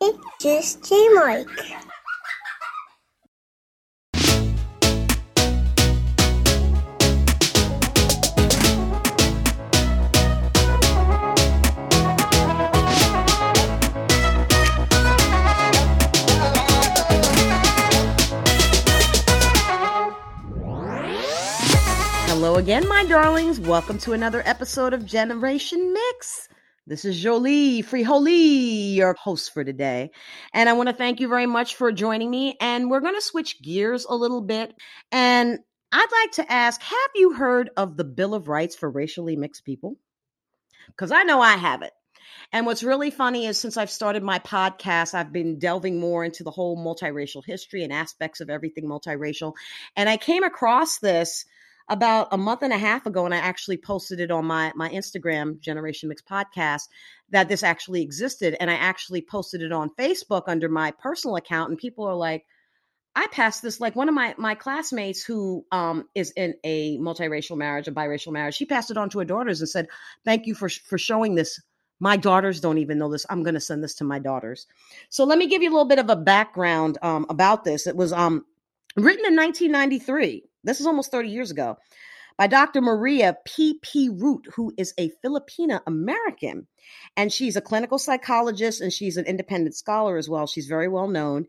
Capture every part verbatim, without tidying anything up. It just came like. Hello again, my darlings. Welcome to another episode of Generation Mix. This is Jolie Frijoli, your host for today. And I want to thank you very much for joining me. And we're going to switch gears a little bit. And I'd like to ask, have you heard of the Bill of Rights for Racially Mixed People? Because I know I haven't. And what's really funny is since I've started my podcast, I've been delving more into the whole multiracial history and aspects of everything multiracial. And I came across this about a month and a half ago, and I actually posted it on my, my Instagram, Generation Mix Podcast, that this actually existed. And I actually posted it on Facebook under my personal account. And people are like, I passed this. Like one of my, my classmates who um, is in a multiracial marriage, a biracial marriage, she passed it on to her daughters and said, thank you for, for showing this. My daughters don't even know this. I'm going to send this to my daughters. So let me give you a little bit of a background um, about this. It was um, written in nineteen ninety-three. This is almost thirty years ago, by Doctor Maria P. P. Root, who is a Filipina American, and she's a clinical psychologist, and she's an independent scholar as well. She's very well known,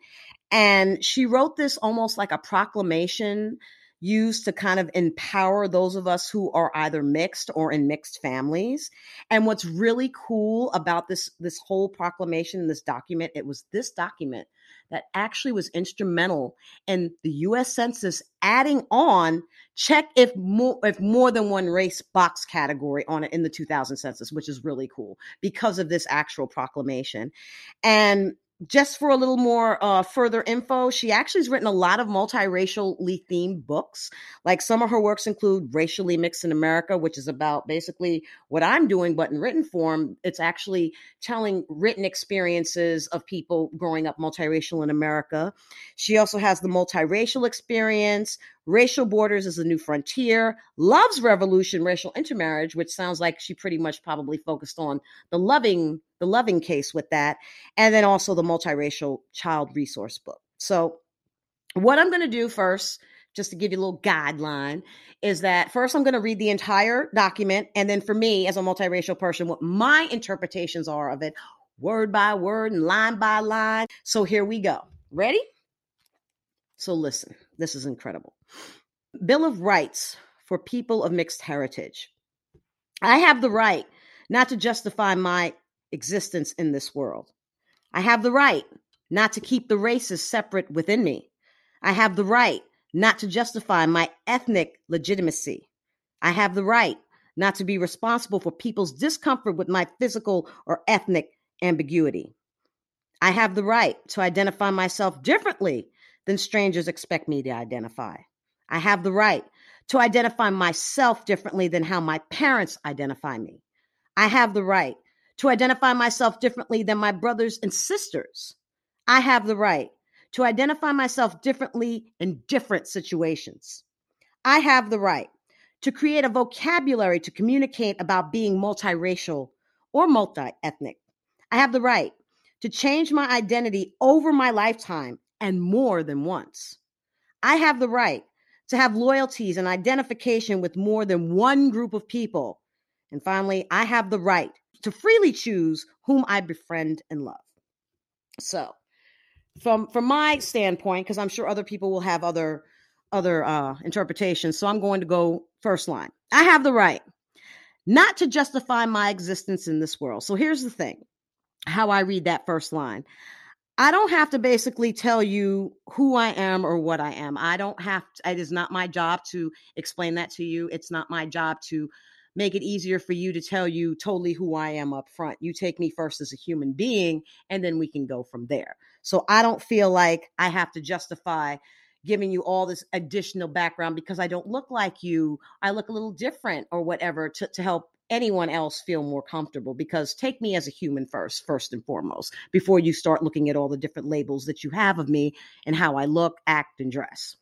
and she wrote this almost like a proclamation used to kind of empower those of us who are either mixed or in mixed families. And what's really cool about this, this whole proclamation, this document, it was this document that actually was instrumental in the U S Census adding on check if more, if more than one race box category on it in the two thousand Census, which is really cool because of this actual proclamation. And just for a little more uh, further info, she actually has written a lot of multiracially themed books. Like some of her works include Racially Mixed in America, which is about basically what I'm doing, but in written form. It's actually telling written experiences of people growing up multiracial in America. She also has the Multiracial Experience, Racial Borders is a New Frontier, Loves Revolution, Racial Intermarriage, which sounds like she pretty much probably focused on the loving, the loving case with that, and then also the Multiracial Child Resource book. So what I'm going to do first, just to give you a little guideline, is that first I'm going to read the entire document, and then for me as a multiracial person, what my interpretations are of it, word by word and line by line. So here we go. Ready? So listen, this is incredible. Bill of Rights for People of Mixed Heritage. I have the right not to justify my existence in this world. I have the right not to keep the races separate within me. I have the right not to justify my ethnic legitimacy. I have the right not to be responsible for people's discomfort with my physical or ethnic ambiguity. I have the right to identify myself differently than strangers expect me to identify. I have the right to identify myself differently than how my parents identify me. I have the right to identify myself differently than my brothers and sisters. I have the right to identify myself differently in different situations. I have the right to create a vocabulary to communicate about being multiracial or multi-ethnic. I have the right to change my identity over my lifetime and more than once. I have the right to have loyalties and identification with more than one group of people. And finally, I have the right to freely choose whom I befriend and love. So from, from my standpoint, because I'm sure other people will have other, other uh, interpretations, so I'm going to go first line. I have the right not to justify my existence in this world. So here's the thing, how I read that first line. I don't have to basically tell you who I am or what I am. I don't have to, it is not my job to explain that to you. It's not my job to make it easier for you to tell you totally who I am up front. You take me first as a human being, and then we can go from there. So I don't feel like I have to justify giving you all this additional background because I don't look like you. I look a little different or whatever to, to help anyone else feel more comfortable, because take me as a human first, first and foremost, before you start looking at all the different labels that you have of me and how I look, act, and dress.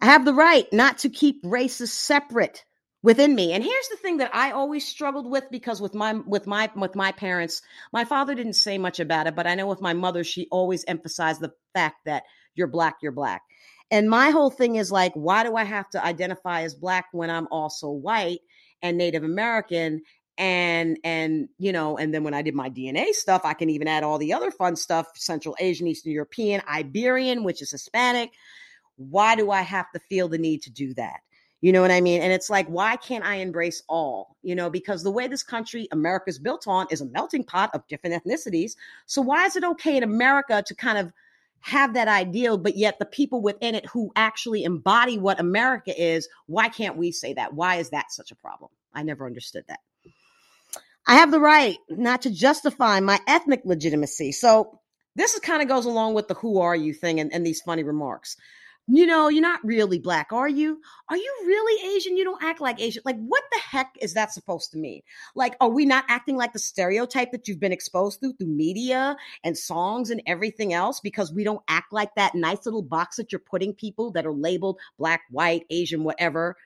I have the right not to keep races separate within me. And here's the thing that I always struggled with, because with my with my with my parents, my father didn't say much about it, but I know with my mother, she always emphasized the fact that you're black, you're black. And my whole thing is like, why do I have to identify as black when I'm also white and Native American? And, and, you know, and then when I did my D N A stuff, I can even add all the other fun stuff, Central Asian, Eastern European, Iberian, which is Hispanic. Why do I have to feel the need to do that? You know what I mean? And it's like, why can't I embrace all, you know, because the way this country, America's built on, is a melting pot of different ethnicities. So why is it okay in America to kind of have that ideal, but yet the people within it who actually embody what America is, why can't we say that? Why is that such a problem? I never understood that. I have the right not to justify my ethnic legitimacy. So this is kind of goes along with the who are you thing and, and these funny remarks. You know, you're not really black, are you? Are you really Asian? You don't act like Asian. Like, what the heck is that supposed to mean? Like, are we not acting like the stereotype that you've been exposed to through media and songs and everything else because we don't act like that nice little box that you're putting people that are labeled black, white, Asian, whatever?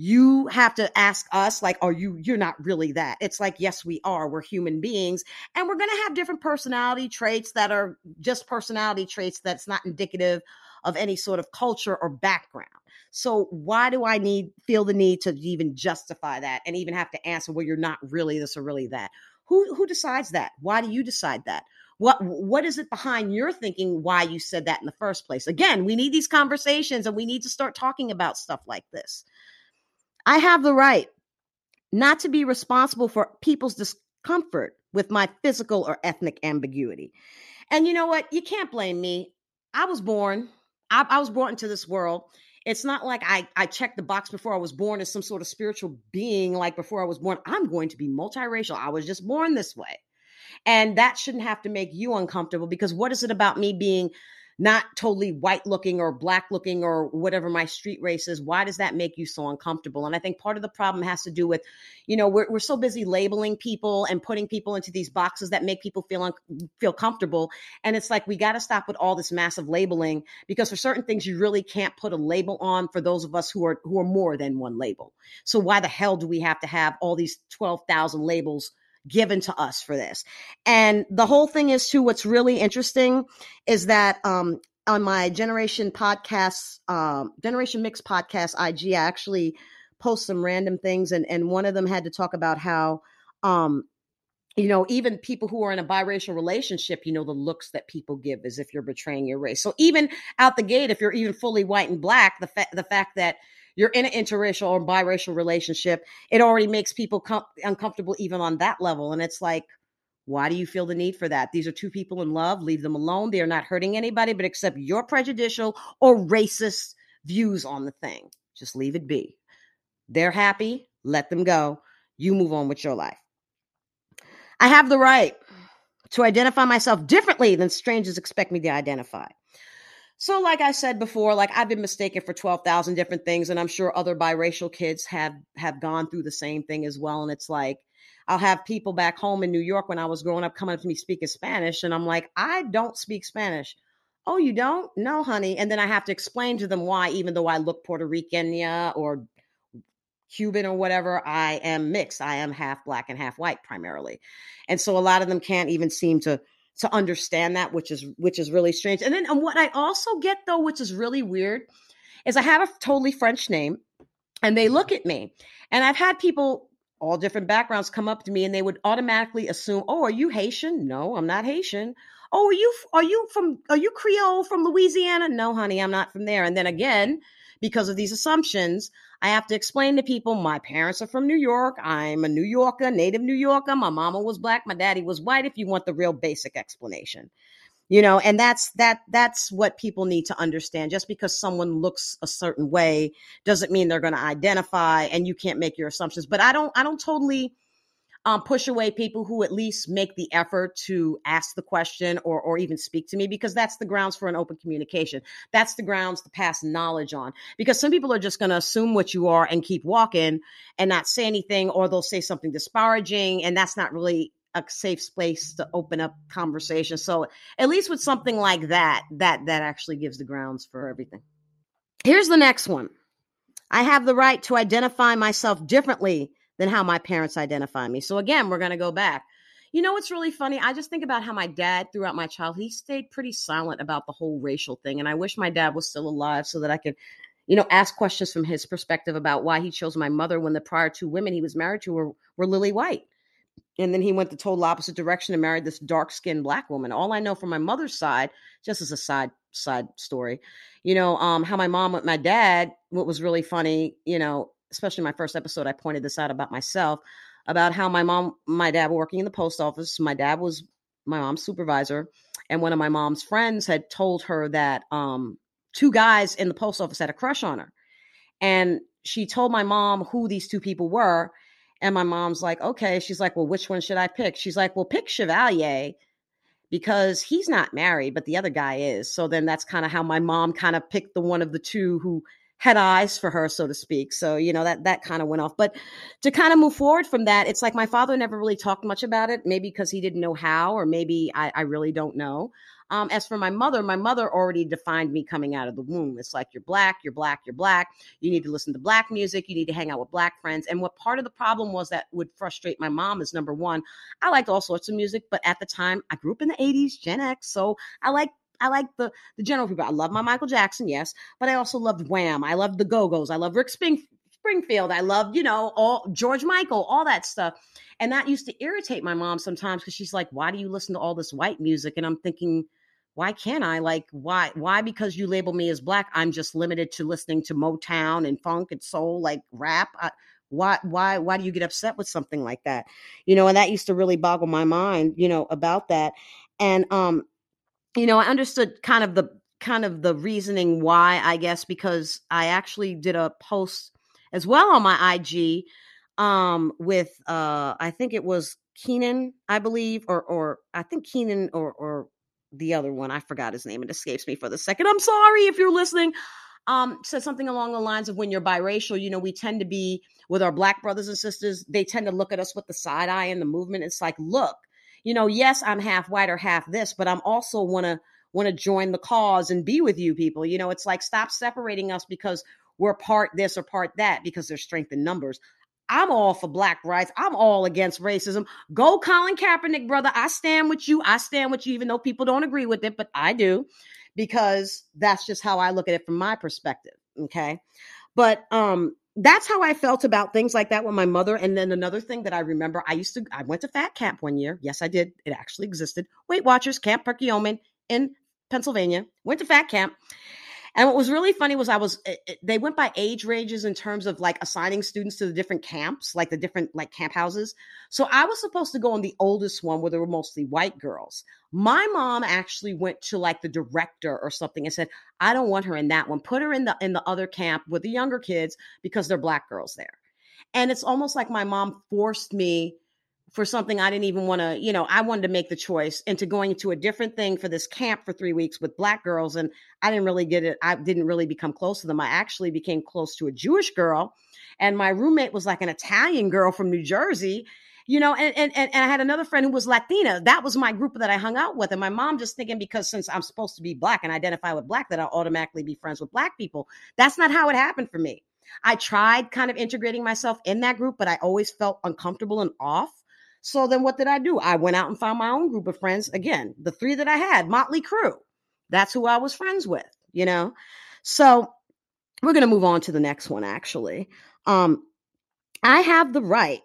You have to ask us, like, are you, you're not really that. It's like, yes, we are. We're human beings. And we're going to have different personality traits that are just personality traits that's not indicative of any sort of culture or background. So why do I need, feel the need to even justify that and even have to answer, well, you're not really this or really that? Who, who decides that? Why do you decide that? What, what is it behind your thinking why you said that in the first place? Again, we need these conversations and we need to start talking about stuff like this. I have the right not to be responsible for people's discomfort with my physical or ethnic ambiguity. And you know what? You can't blame me. I was born. I, I was brought into this world. It's not like I, I checked the box before I was born as some sort of spiritual being. Like before I was born, I'm going to be multiracial. I was just born this way. And that shouldn't have to make you uncomfortable, because what is it about me being not totally white looking or black looking or whatever my street race is? Why does that make you so uncomfortable? And I think part of the problem has to do with, you know, we're we're so busy labeling people and putting people into these boxes that make people feel, un- feel comfortable. And it's like, we got to stop with all this massive labeling, because for certain things, you really can't put a label on for those of us who are, who are more than one label. So why the hell do we have to have all these twelve thousand labels given to us for this? And the whole thing is too, what's really interesting is that um, on my Generation podcast, um, Generation Mix Podcast I G, I actually post some random things. And, and one of them had to talk about how, um, you know, even people who are in a biracial relationship, you know, the looks that people give as if you're betraying your race. So even out the gate, if you're even fully white and black, the fa- the fact that you're in an interracial or biracial relationship, it already makes people com- uncomfortable even on that level. And it's like, why do you feel the need for that? These are two people in love. Leave them alone. They are not hurting anybody but accept your prejudicial or racist views on the thing. Just leave it be. They're happy. Let them go. You move on with your life. I have the right to identify myself differently than strangers expect me to identify. So like I said before, like I've been mistaken for twelve thousand different things, and I'm sure other biracial kids have, have gone through the same thing as well. And it's like, I'll have people back home in New York when I was growing up coming up to me speaking Spanish, and I'm like, I don't speak Spanish. Oh, you don't? No, honey. And then I have to explain to them why, even though I look Puerto Rican yeah, or Cuban or whatever, I am mixed. I am half black and half white primarily. And so a lot of them can't even seem to to understand that, which is, which is really strange. And then and what I also get though, which is really weird, is I have a totally French name and they look at me, and I've had people, all different backgrounds, come up to me and they would automatically assume, oh, are you Haitian? No, I'm not Haitian. Oh, are you, are you from, are you Creole from Louisiana? No, honey, I'm not from there. And then again, because of these assumptions, I have to explain to people, my parents are from New York. I'm a New Yorker, native New Yorker. My mama was black. My daddy was white. If you want the real basic explanation, you know, and that's, that, that's what people need to understand. Just because someone looks a certain way doesn't mean they're going to identify, and you can't make your assumptions. But I don't, I don't totally um, push away people who at least make the effort to ask the question or, or even speak to me, because that's the grounds for an open communication. That's the grounds to pass knowledge on, because some people are just going to assume what you are and keep walking and not say anything, or they'll say something disparaging, and that's not really a safe space to open up conversation. So at least with something like that, that, that actually gives the grounds for everything. Here's the next one. I have the right to identify myself differently than how my parents identify me. So again, we're going to go back. You know, what's really funny? I just think about how my dad throughout my childhood, he stayed pretty silent about the whole racial thing. And I wish my dad was still alive so that I could, you know, ask questions from his perspective about why he chose my mother when the prior two women he was married to were, were lily white. And then he went the total opposite direction and married this dark-skinned Black woman. All I know from my mother's side, just as a side side story, you know, um, how my mom with my dad, what was really funny, you know, especially in my first episode, I pointed this out about myself, about how my mom, my dad were working in the post office. My dad was my mom's supervisor. And one of my mom's friends had told her that um, two guys in the post office had a crush on her. And she told my mom who these two people were. And my mom's like, okay. She's like, well, which one should I pick? She's like, well, pick Chevalier because he's not married, but the other guy is. So then that's kind of how my mom kind of picked the one of the two who had eyes for her, so to speak. So, you know, that, that kind of went off. But to kind of move forward from that, it's like my father never really talked much about it, maybe because he didn't know how, or maybe I, I really don't know. Um, as for my mother, my mother already defined me coming out of the womb. It's like, you're Black, you're Black, you're Black. You need to listen to Black music. You need to hang out with Black friends. And what part of the problem was that would frustrate my mom is, number one, I liked all sorts of music, but at the time I grew up in the eighties, Gen X. So I like, I like the, the general people. I love my Michael Jackson. Yes. But I also loved Wham. I loved the Go-Go's. I loved Rick Spring- Springfield. I loved, you know, all George Michael, all that stuff. And that used to irritate my mom sometimes because she's like, why do you listen to all this white music? And I'm thinking, why can't I? Like, why? Why? Because you label me as Black, I'm just limited to listening to Motown and funk and soul, like rap. I, why? Why? Why do you get upset with something like that? You know, and that used to really boggle my mind, you know, about that. And, um, you know, I understood kind of the kind of the reasoning why, I guess, because I actually did a post as well on my I G um, with uh, I think it was Keenan, I believe, or or I think Keenan or or. the other one, I forgot his name. It escapes me for the second. I'm sorry if you're listening. Um, said something along the lines of when you're biracial, you know, we tend to be with our Black brothers and sisters. They tend to look at us with the side eye in the movement. It's like, look, you know, yes, I'm half white or half this, but I'm also want to want to join the cause and be with you people. You know, it's like, stop separating us because we're part this or part that, because there's strength in numbers. I'm all for Black rights. I'm all against racism. Go Colin Kaepernick, brother. I stand with you. I stand with you, even though people don't agree with it, but I do, because that's just how I look at it from my perspective. Okay. But, um, that's how I felt about things like that with my mother. And then another thing that I remember, I used to, I went to Fat Camp one year. Yes, I did. It actually existed. Weight Watchers Camp Perkiomen in Pennsylvania. Went to Fat Camp. And what was really funny was I was, they went by age ranges in terms of like assigning students to the different camps, like the different like camp houses. So I was supposed to go on the oldest one where there were mostly white girls. My mom actually went to like the director or something and said, I don't want her in that one. Put her in the, in the other camp with the younger kids because they're Black girls there. And it's almost like my mom forced me for something I didn't even want to, you know, I wanted to make the choice into going to a different thing for this camp for three weeks with Black girls. And I didn't really get it. I didn't really become close to them. I actually became close to a Jewish girl. And my roommate was like an Italian girl from New Jersey, you know, and, and, and I had another friend who was Latina. That was my group that I hung out with. And my mom just thinking, because since I'm supposed to be Black and identify with Black, that I'll automatically be friends with Black people. That's not how it happened for me. I tried kind of integrating myself in that group, but I always felt uncomfortable and off. So then what did I do? I went out and found my own group of friends. Again, the three that I had, Motley Crue. That's who I was friends with, you know? So we're going to move on to the next one, actually. Um, I have the right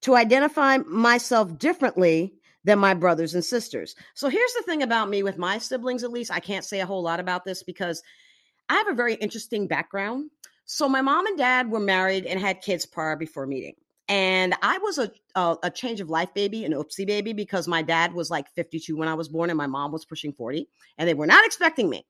to identify myself differently than my brothers and sisters. So here's the thing about me with my siblings, at least. I can't say a whole lot about this because I have a very interesting background. So my mom and dad were married and had kids prior before meeting. And I was a, a a change of life baby, an oopsie baby, because my dad was like fifty-two when I was born and my mom was pushing forty, and they were not expecting me.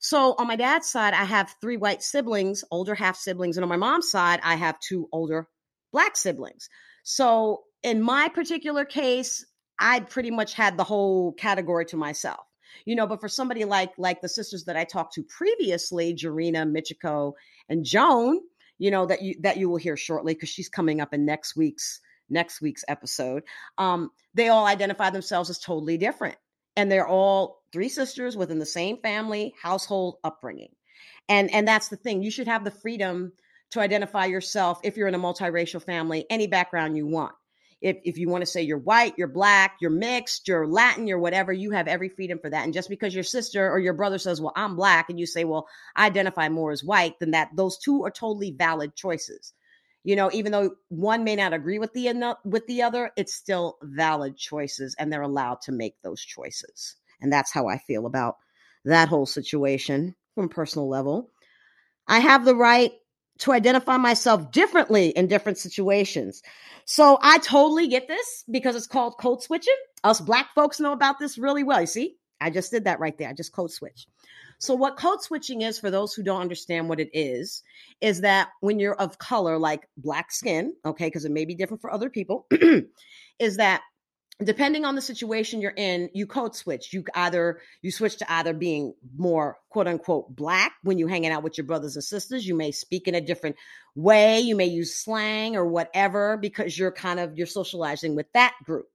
So on my dad's side, I have three white siblings, older half siblings. And on my mom's side, I have two older Black siblings. So in my particular case, I pretty much had the whole category to myself, you know, but for somebody like, like the sisters that I talked to previously, Jarena, Michiko, and Joan, you know, that you, that you will hear shortly because she's coming up in next week's, next week's episode. Um, they all identify themselves as totally different, and they're all three sisters within the same family, household, upbringing. And, and that's the thing. You should have the freedom to identify yourself if you're in a multiracial family, any background you want. If if you want to say you're white, you're black, you're mixed, you're Latin, you're whatever, you have every freedom for that. And just because your sister or your brother says, well, I'm black, and you say, well, I identify more as white, then that those two are totally valid choices. You know, even though one may not agree with the with the other, it's still valid choices, and they're allowed to make those choices. And that's how I feel about that whole situation from a personal level. I have the right to identify myself differently in different situations. So I totally get this because it's called code switching. Us Black folks know about this really well. You see, I just did that right there. I just code switched. So what code switching is, for those who don't understand what it is, is that when you're of color, like black skin, okay, because it may be different for other people, is that depending on the situation you're in, you code switch. You either you switch to either being more quote unquote black when you're hanging out with your brothers and sisters. You may speak in a different way. You may use slang or whatever because you're kind of you're socializing with that group.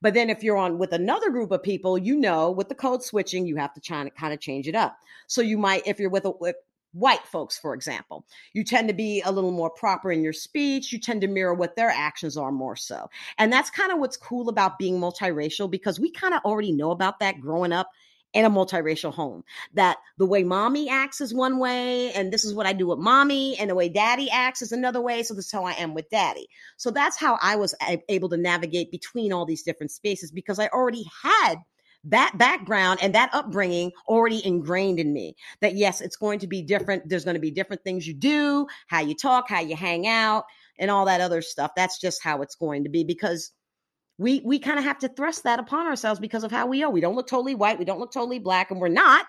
But then if you're on with another group of people, you know, with the code switching, you have to try to kind of change it up. So you might, if you're with a with white folks, for example, you tend to be a little more proper in your speech. You tend to mirror what their actions are more so. And that's kind of what's cool about being multiracial, because we kind of already know about that growing up in a multiracial home, that the way mommy acts is one way, and this is what I do with mommy, and the way daddy acts is another way. So this is how I am with daddy. So that's how I was able to navigate between all these different spaces, because I already had that background and that upbringing already ingrained in me, that yes, it's going to be different. There's going to be different things you do, how you talk, how you hang out, and all that other stuff. That's just how it's going to be, because we we kind of have to thrust that upon ourselves because of how we are. We don't look totally white. We don't look totally black, and we're not.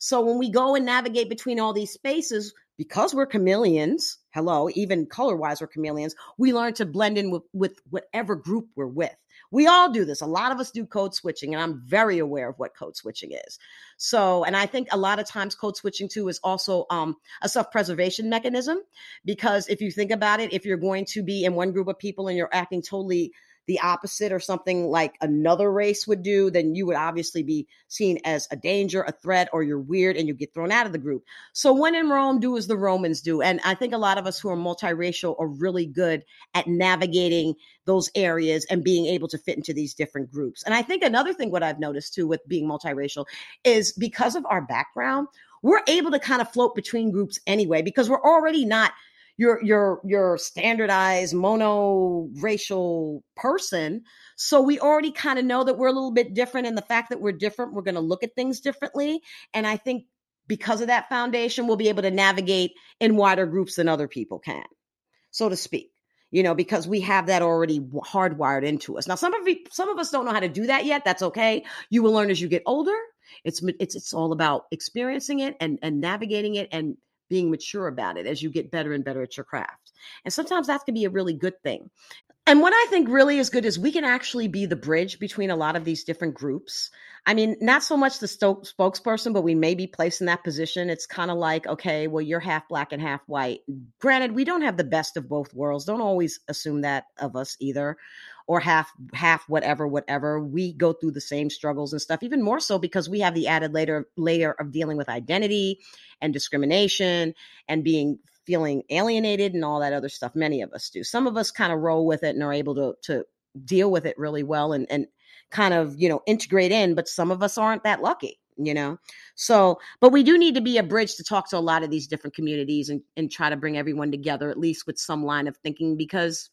So when we go and navigate between all these spaces, because we're chameleons, hello, even color-wise, we're chameleons, we learn to blend in with, with whatever group we're with. We all do this. A lot of us do code switching, and I'm very aware of what code switching is. So, and I think a lot of times code switching too is also um, a self-preservation mechanism, because if you think about it, if you're going to be in one group of people and you're acting totally the opposite or something like another race would do, then you would obviously be seen as a danger, a threat, or you're weird and you get thrown out of the group. So when in Rome, do as the Romans do. And I think a lot of us who are multiracial are really good at navigating those areas and being able to fit into these different groups. And I think another thing what I've noticed too with being multiracial is because of our background, we're able to kind of float between groups anyway, because we're already not your, your, your standardized monoracial person. So we already kind of know that we're a little bit different, and the fact that we're different, we're going to look at things differently. And I think because of that foundation, we'll be able to navigate in wider groups than other people can, so to speak, you know, because we have that already hardwired into us. Now, some of you, some of us don't know how to do that yet. That's okay. You will learn as you get older. It's, it's, it's all about experiencing it and, and navigating it and being mature about it as you get better and better at your craft. And sometimes that can be a really good thing. And what I think really is good is we can actually be the bridge between a lot of these different groups. I mean, not so much the sto- spokesperson, but we may be placed in that position. It's kind of like, okay, well, you're half black and half white. Granted, we don't have the best of both worlds. Don't always assume that of us either, or half, half, whatever, whatever. We go through the same struggles and stuff, even more so because we have the added later layer of dealing with identity and discrimination and being feeling alienated and all that other stuff. Many of us do. Some of us kind of roll with it and are able to, to deal with it really well and, and kind of, you know, integrate in, but some of us aren't that lucky, you know? So, but we do need to be a bridge to talk to a lot of these different communities and, and try to bring everyone together, at least with some line of thinking, because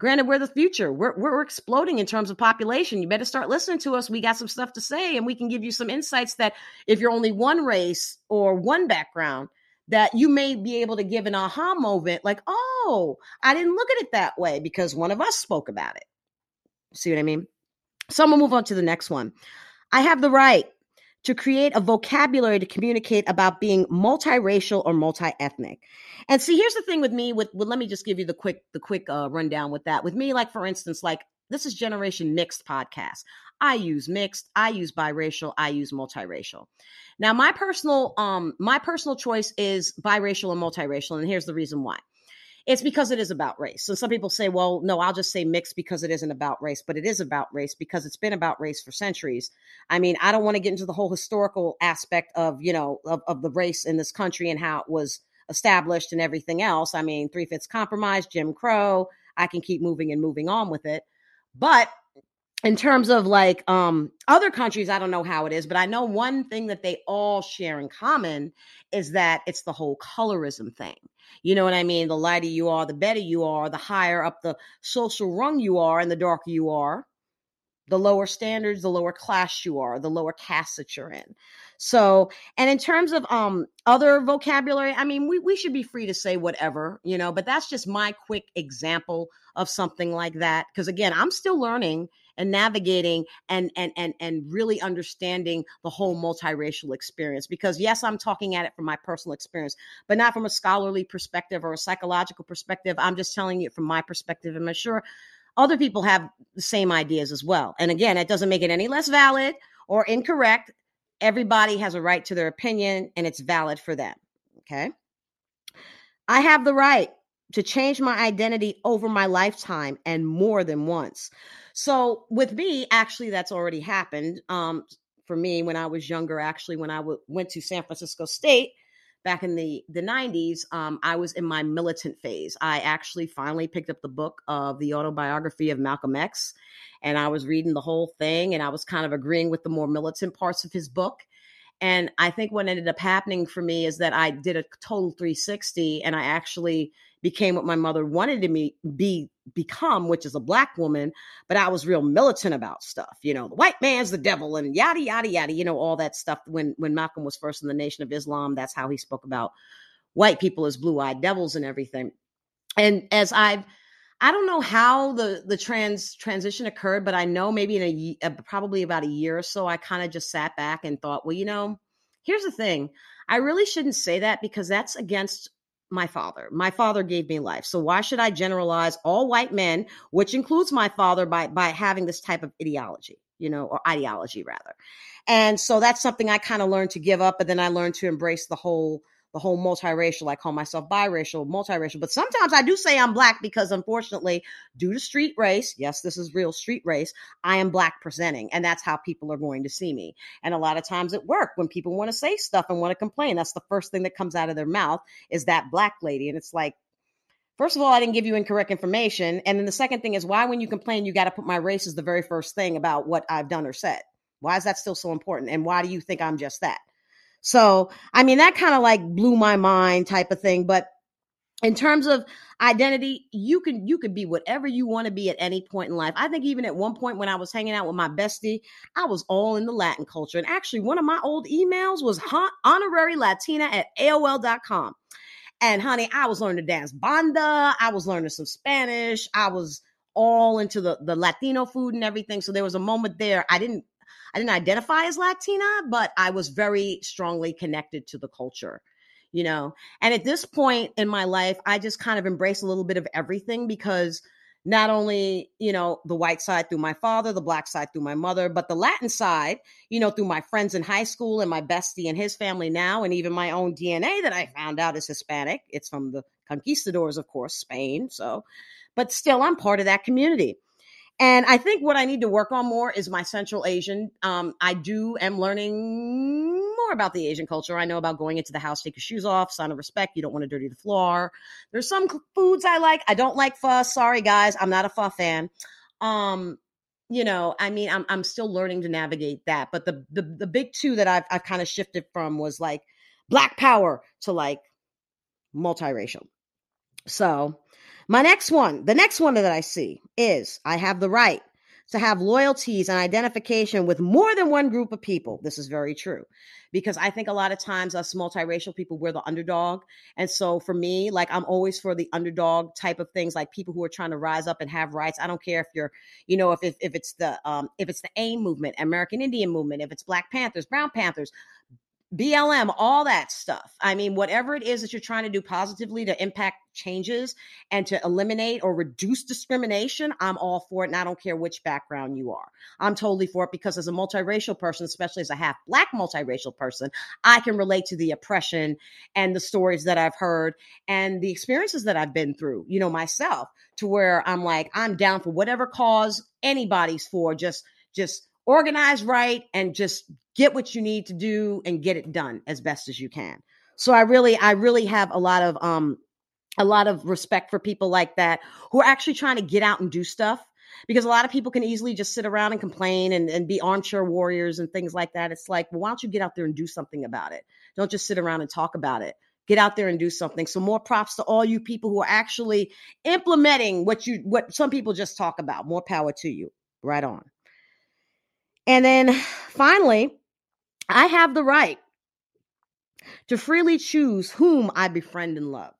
granted, we're the future. We're, we're exploding in terms of population. You better start listening to us. We got some stuff to say, and we can give you some insights that if you're only one race or one background, that you may be able to give an aha moment, like, oh, I didn't look at it that way because one of us spoke about it. See what I mean? So I'm gonna move on to the next one. I have the right to create a vocabulary to communicate about being multiracial or multi-ethnic. And see, here's the thing with me, with, with let me just give you the quick, the quick uh, rundown with that. With me, like, for instance, like, this is Generation Mixed Podcast. I use mixed, I use biracial, I use multiracial. Now, my personal, um, my personal choice is biracial and multiracial, and here's the reason why. It's because it is about race. So some people say, well, no, I'll just say mixed because it isn't about race, but it is about race because it's been about race for centuries. I mean, I don't want to get into the whole historical aspect of, you know, of, of the race in this country and how it was established and everything else. I mean, Three-Fifths Compromise, Jim Crow, I can keep moving and moving on with it. But in terms of like um, other countries, I don't know how it is, but I know one thing that they all share in common is that it's the whole colorism thing. You know what I mean? The lighter you are, the better you are, the higher up the social rung you are, and the darker you are, the lower standards, the lower class you are, the lower caste that you're in. So, and in terms of um, other vocabulary, I mean, we, we should be free to say whatever, you know, but that's just my quick example of something like that. Because again, I'm still learning and navigating and, and, and, and really understanding the whole multiracial experience, because yes, I'm talking at it from my personal experience, but not from a scholarly perspective or a psychological perspective. I'm just telling you from my perspective, and I'm sure other people have the same ideas as well. And again, it doesn't make it any less valid or incorrect. Everybody has a right to their opinion, and it's valid for them. Okay. I have the right to change my identity over my lifetime and more than once. So with me, actually, that's already happened. Um, for me, when I was younger, actually, when I w- went to San Francisco State back in the, the nineties, um, I was in my militant phase. I actually finally picked up the book of the autobiography of Malcolm X, and I was reading the whole thing, and I was kind of agreeing with the more militant parts of his book. And I think what ended up happening for me is that I did a total three sixty, and I actually became what my mother wanted to me be become, which is a Black woman. But I was real militant about stuff, you know, the white man's the devil and yada, yada, yada, you know, all that stuff. When when Malcolm was first in the Nation of Islam, that's how he spoke about white people as blue-eyed devils and everything. And as I've I don't know how the, the trans transition occurred, but I know maybe in a probably about a year or so, I kind of just sat back and thought, well, you know, here's the thing. I really shouldn't say that because that's against my father. My father gave me life. So why should I generalize all white men, which includes my father, by, by having this type of ideology, you know, or ideology rather. And so that's something I kind of learned to give up. But then I learned to embrace the whole the whole multiracial. I call myself biracial, multiracial, but sometimes I do say I'm Black because unfortunately due to street race, yes, this is real street race, I am Black presenting, and that's how people are going to see me. And a lot of times at work, when people want to say stuff and want to complain, that's the first thing that comes out of their mouth is that Black lady. And it's like, first of all, I didn't give you incorrect information. And then the second thing is why, when you complain, you got to put my race as the very first thing about what I've done or said. Why is that still so important? And why do you think I'm just that? So, I mean, that kind of like blew my mind type of thing. But in terms of identity, you can you can be whatever you want to be at any point in life. I think even at one point when I was hanging out with my bestie, I was all in the Latin culture. And actually, one of my old emails was honorary Latina at A O L dot com. And honey, I was learning to dance banda. I was learning some Spanish. I was all into the, the Latino food and everything. So there was a moment there I didn't I didn't identify as Latina, but I was very strongly connected to the culture, you know. And at this point in my life, I just kind of embrace a little bit of everything, because not only, you know, the white side through my father, the Black side through my mother, but the Latin side, you know, through my friends in high school and my bestie and his family now, and even my own D N A that I found out is Hispanic. It's from the conquistadors, of course, Spain. So, but still, I'm part of that community. And I think what I need to work on more is my Central Asian. Um, I do am learning more about the Asian culture. I know about going into the house, take your shoes off, sign of respect. You don't want to dirty the floor. There's some foods I like. I don't like pho. Sorry, guys. I'm not a pho fan. Um, you know, I mean, I'm I'm still learning to navigate that. But the the, the big two that I've, I've kind of shifted from was like Black power to like multiracial. So my next one, the next one that I see is I have the right to have loyalties and identification with more than one group of people. This is very true, because I think a lot of times us multiracial people, we're the underdog. And so for me, like I'm always for the underdog type of things, like people who are trying to rise up and have rights. I don't care if you're, you know, if if, if it's the um, if it's the A I M movement, American Indian Movement, if it's Black Panthers, Brown Panthers, B L M, all that stuff. I mean, whatever it is that you're trying to do positively to impact changes and to eliminate or reduce discrimination, I'm all for it. And I don't care which background you are. I'm totally for it, because as a multiracial person, especially as a half Black multiracial person, I can relate to the oppression and the stories that I've heard and the experiences that I've been through, you know, myself, to where I'm like, I'm down for whatever cause anybody's for. Just, just organize right and just get what you need to do and get it done as best as you can. So I really, I really have a lot of, um, a lot of respect for people like that who are actually trying to get out and do stuff, because a lot of people can easily just sit around and complain and, and be armchair warriors and things like that. It's like, well, why don't you get out there and do something about it? Don't just sit around and talk about it. Get out there and do something. So more props to all you people who are actually implementing what you, what some people just talk about. More power to you. Right on. And then finally, I have the right to freely choose whom I befriend and love.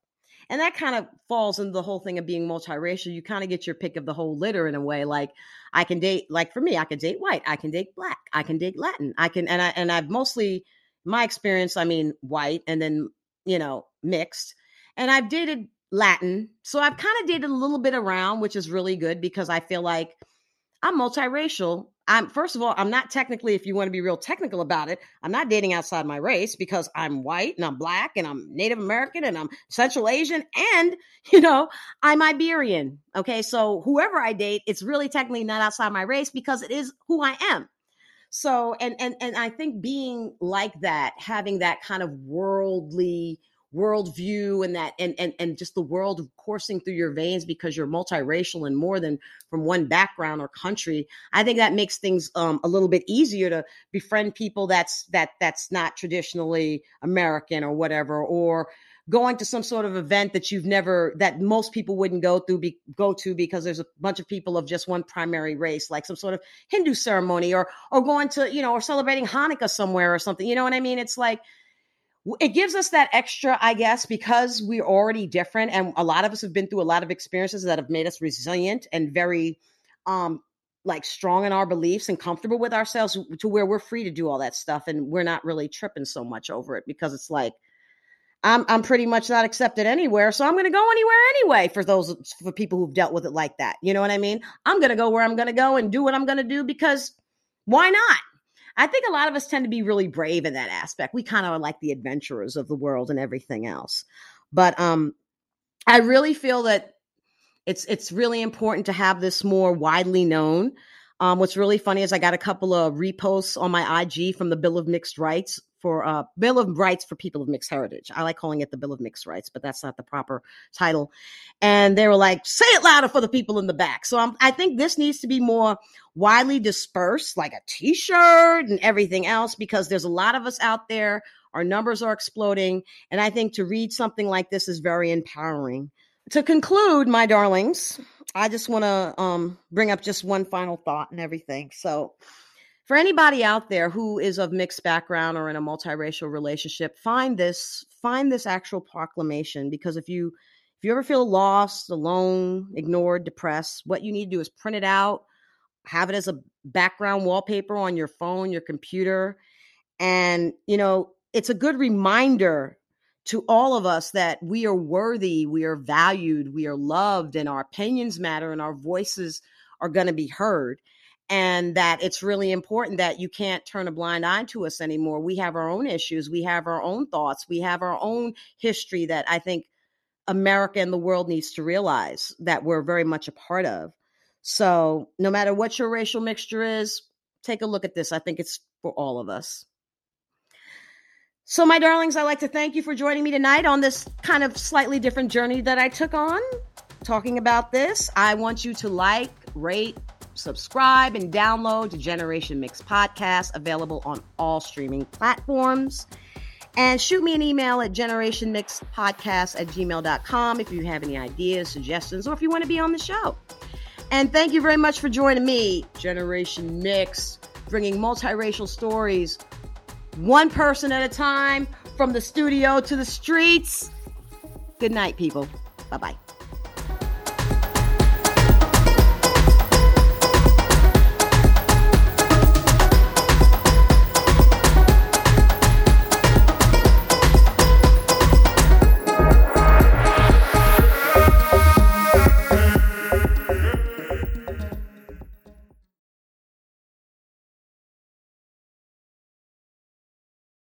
And that kind of falls into the whole thing of being multiracial. You kind of get your pick of the whole litter in a way. Like I can date, like for me, I can date white, I can date Black, I can date Latin, I can, and I, and I've mostly, my experience, I mean, white and then, you know, mixed, and I've dated Latin. So I've kind of dated a little bit around, which is really good, because I feel like I'm multiracial. I'm, first of all, I'm not technically, if you want to be real technical about it, I'm not dating outside my race, because I'm white and I'm Black and I'm Native American and I'm Central Asian and, you know, I'm Iberian. Okay. So whoever I date, it's really technically not outside my race, because it is who I am. So, and, and, and I think being like that, having that kind of worldly worldview and that, and, and, and just the world coursing through your veins because you're multiracial and more than from one background or country. I think that makes things um, a little bit easier to befriend people that's, that, that's not traditionally American or whatever, or going to some sort of event that you've never, that most people wouldn't go through, be, go to, because there's a bunch of people of just one primary race, like some sort of Hindu ceremony or, or going to, you know, or celebrating Hanukkah somewhere or something, you know what I mean? It's like, it gives us that extra, I guess, because we're already different. And a lot of us have been through a lot of experiences that have made us resilient and very um, like strong in our beliefs and comfortable with ourselves, to where we're free to do all that stuff. And we're not really tripping so much over it, because it's like, I'm I'm pretty much not accepted anywhere. So I'm going to go anywhere anyway, for those, for people who've dealt with it like that. You know what I mean? I'm going to go where I'm going to go and do what I'm going to do, because why not? I think a lot of us tend to be really brave in that aspect. We kind of are like the adventurers of the world and everything else. But um, I really feel that it's it's really important to have this more widely known. Um, what's really funny is I got a couple of reposts on my I G from the Bill of Mixed Rights for uh, Bill of Rights for People of Mixed Heritage. I like calling it the Bill of Mixed Rights, but that's not the proper title. And they were like, "Say it louder for the people in the back." So I'm, I think this needs to be more widely dispersed, like a T-shirt and everything else, because there's a lot of us out there. Our numbers are exploding, and I think to read something like this is very empowering. To conclude, my darlings, I just want to um, bring up just one final thought and everything. So for anybody out there who is of mixed background or in a multiracial relationship, find this, find this actual proclamation, because if you, if you ever feel lost, alone, ignored, depressed, what you need to do is print it out, have it as a background wallpaper on your phone, your computer. And, you know, it's a good reminder to all of us that we are worthy, we are valued, we are loved, and our opinions matter, and our voices are going to be heard. And that it's really important that you can't turn a blind eye to us anymore. We have our own issues. We have our own thoughts. We have our own history that I think America and the world needs to realize that we're very much a part of. So no matter what your racial mixture is, take a look at this. I think it's for all of us. So my darlings, I'd like to thank you for joining me tonight on this kind of slightly different journey that I took on talking about this. I want you to like, rate, subscribe, and download the Generation Mix Podcast, available on all streaming platforms. And shoot me an email at generation mix podcast at gmail dot com if you have any ideas, suggestions, or if you want to be on the show. And thank you very much for joining me, Generation Mix, bringing multiracial stories one person at a time, from the studio to the streets. Good night, people. Bye-bye.